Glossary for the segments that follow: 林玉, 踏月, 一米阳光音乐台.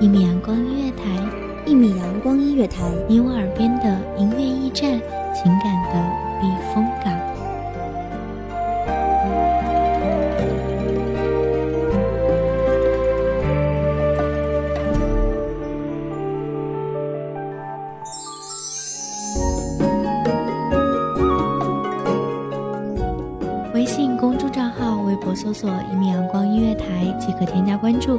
一米阳光音乐台，你我耳边的音乐驿站，情感的避风港。微信公众账号、微博搜索“一米阳光音乐台”即可添加关注。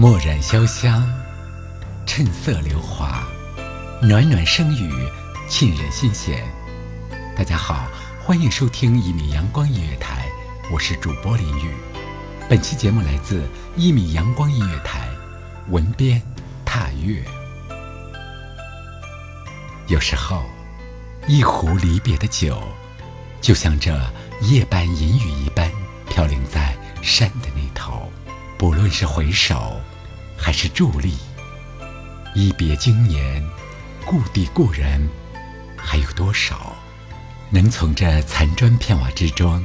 墨染潇湘，趁色流华，暖暖声语，沁人心弦。大家好，欢迎收听一米阳光音乐台，我是主播林玉。本期节目来自一米阳光音乐台，文编踏月。有时候，一壶离别的酒，就像这夜半银雨一般，飘零在山的那头。不论是回首还是伫立，一别经年，故地故人，还有多少能从这残砖片瓦之中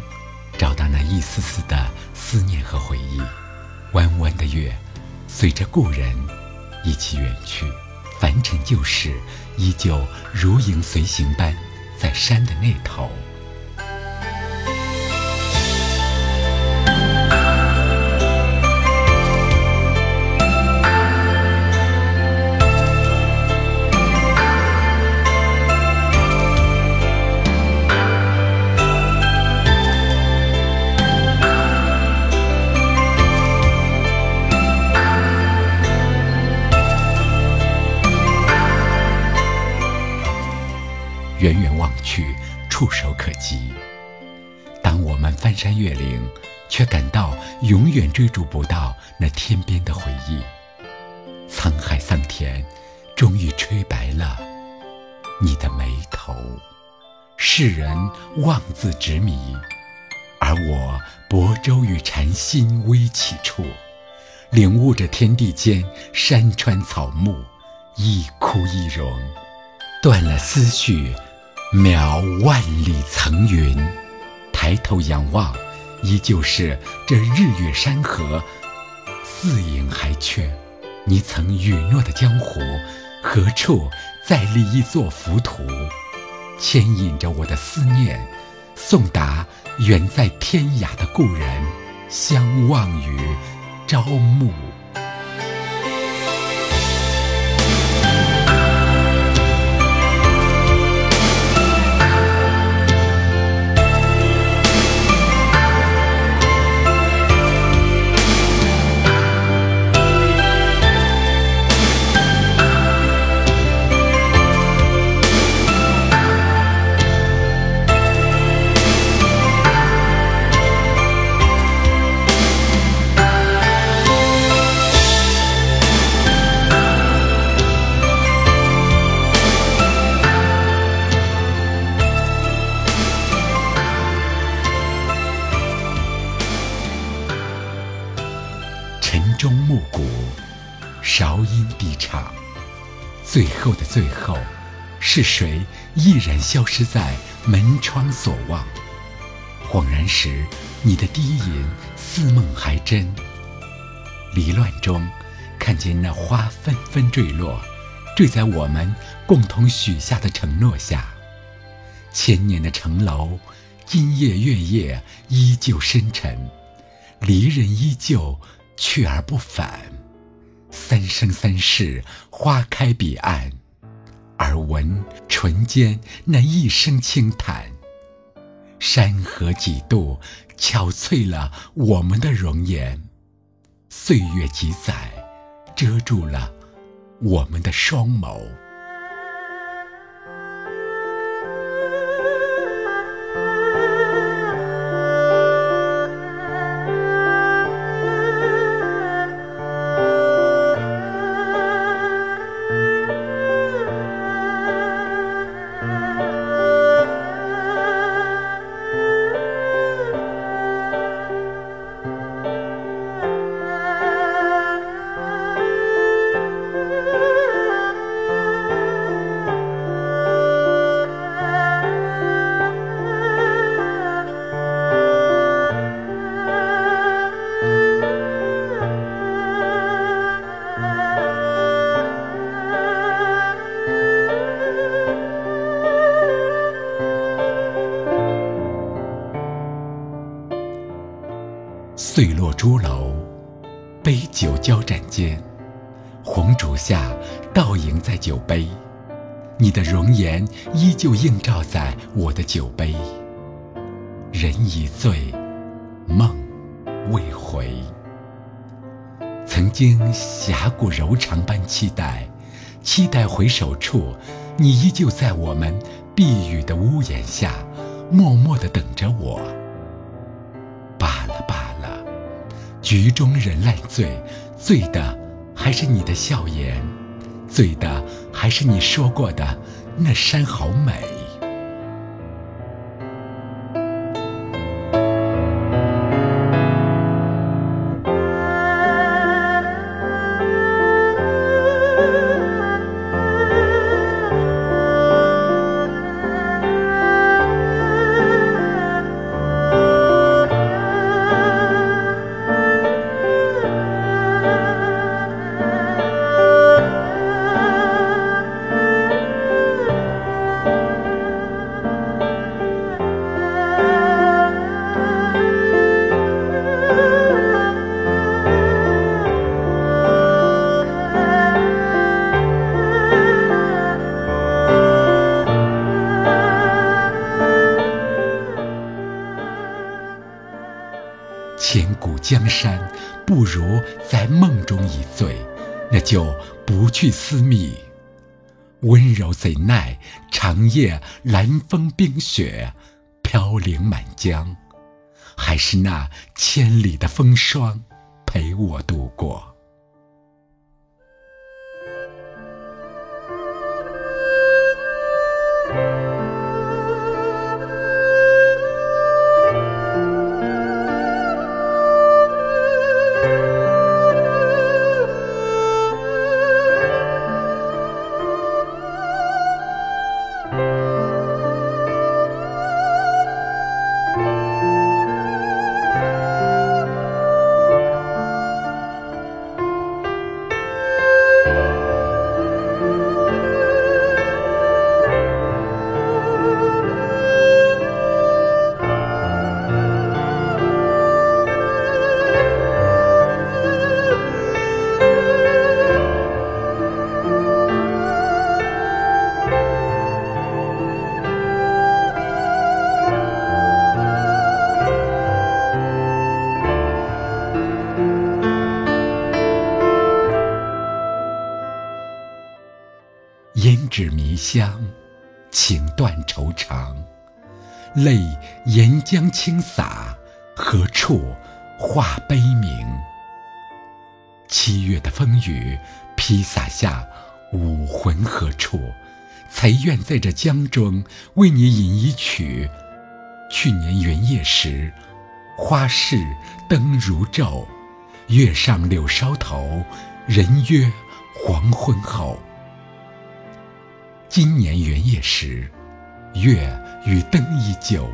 找到那一丝丝的思念和回忆。弯弯的月随着故人一起远去，凡尘旧事依旧如影随形般在山的那头。远远望去，触手可及。当我们翻山越岭，却感到永远追逐不到那天边的回忆。沧海桑田，终于吹白了你的眉头。世人妄自执迷，而我泊舟于禅心微起处，领悟着天地间山川草木，一枯一荣，断了思绪。渺万里层云，抬头仰望，依旧是这日月山河，似影还缺。你曾允诺的江湖，何处再立一座浮屠，牵引着我的思念，送达远在天涯的故人，相望于朝暮。晨钟暮鼓，韶音低唱。最后的最后，是谁依然消失在门窗所望？恍然时，你的低吟似梦还真。离乱中，看见那花纷纷坠落，坠在我们共同许下的承诺下。千年的城楼，今夜月夜依旧深沉，离人依旧去而不返。三生三世，花开彼岸，耳闻唇间那一声轻叹。山河几度，憔悴了我们的容颜；岁月几载，遮住了我们的双眸。碎落朱楼，杯酒交盏间，红烛下倒映在酒杯，你的容颜依旧映照在我的酒杯。人已醉，梦未回。曾经峡谷柔肠般期待，期待回首处，你依旧在我们避雨的屋檐下，默默地等着我。局中人烂醉，醉的还是你的笑颜，醉的还是你说过的那山好美。千古江山，不如在梦中一醉，那就不去私密。温柔怎奈长夜蓝风冰雪飘零满江，还是那千里的风霜陪我度过。胭脂迷香，情断愁肠，泪沿江轻洒，何处话悲鸣？七月的风雨披洒下，武魂何处？才愿在这江中为你吟一曲。去年元夜时，花市灯如昼，月上柳梢头，人约黄昏后，今年元夜时，月与灯依旧，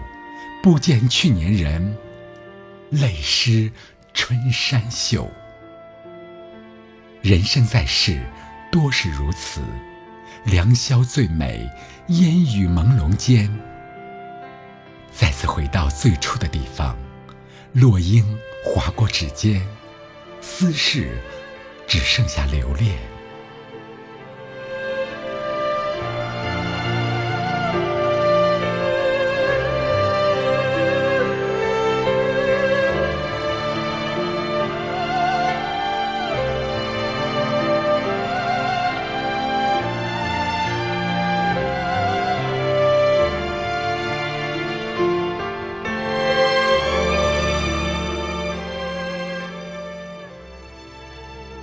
不见去年人，泪湿春衫袖。人生在世，多是如此，良宵最美，烟雨朦胧间。再次回到最初的地方，落英划过指尖，思绪只剩下留恋。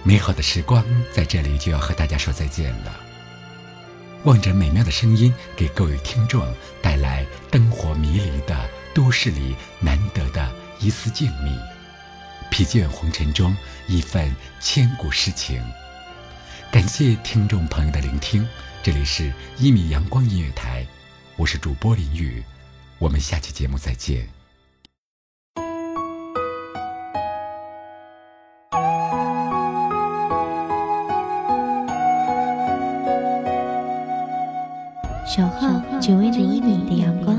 美好的时光在这里就要和大家说再见了。望着美妙的声音，给各位听众带来灯火迷离的都市里难得的一丝静谧，疲倦红尘中一份千古诗情。感谢听众朋友的聆听，这里是一米阳光音乐台，我是主播林雨，我们下期节目再见。守候只为那一米的阳光，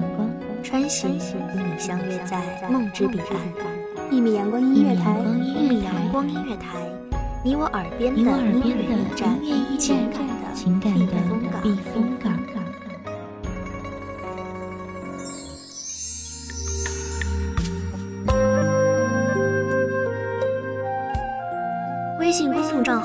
穿行与你相约在梦之彼岸。一米阳光音乐台，一米阳光音乐台，你我耳边的音乐驿站，情感的避风港。微信公众账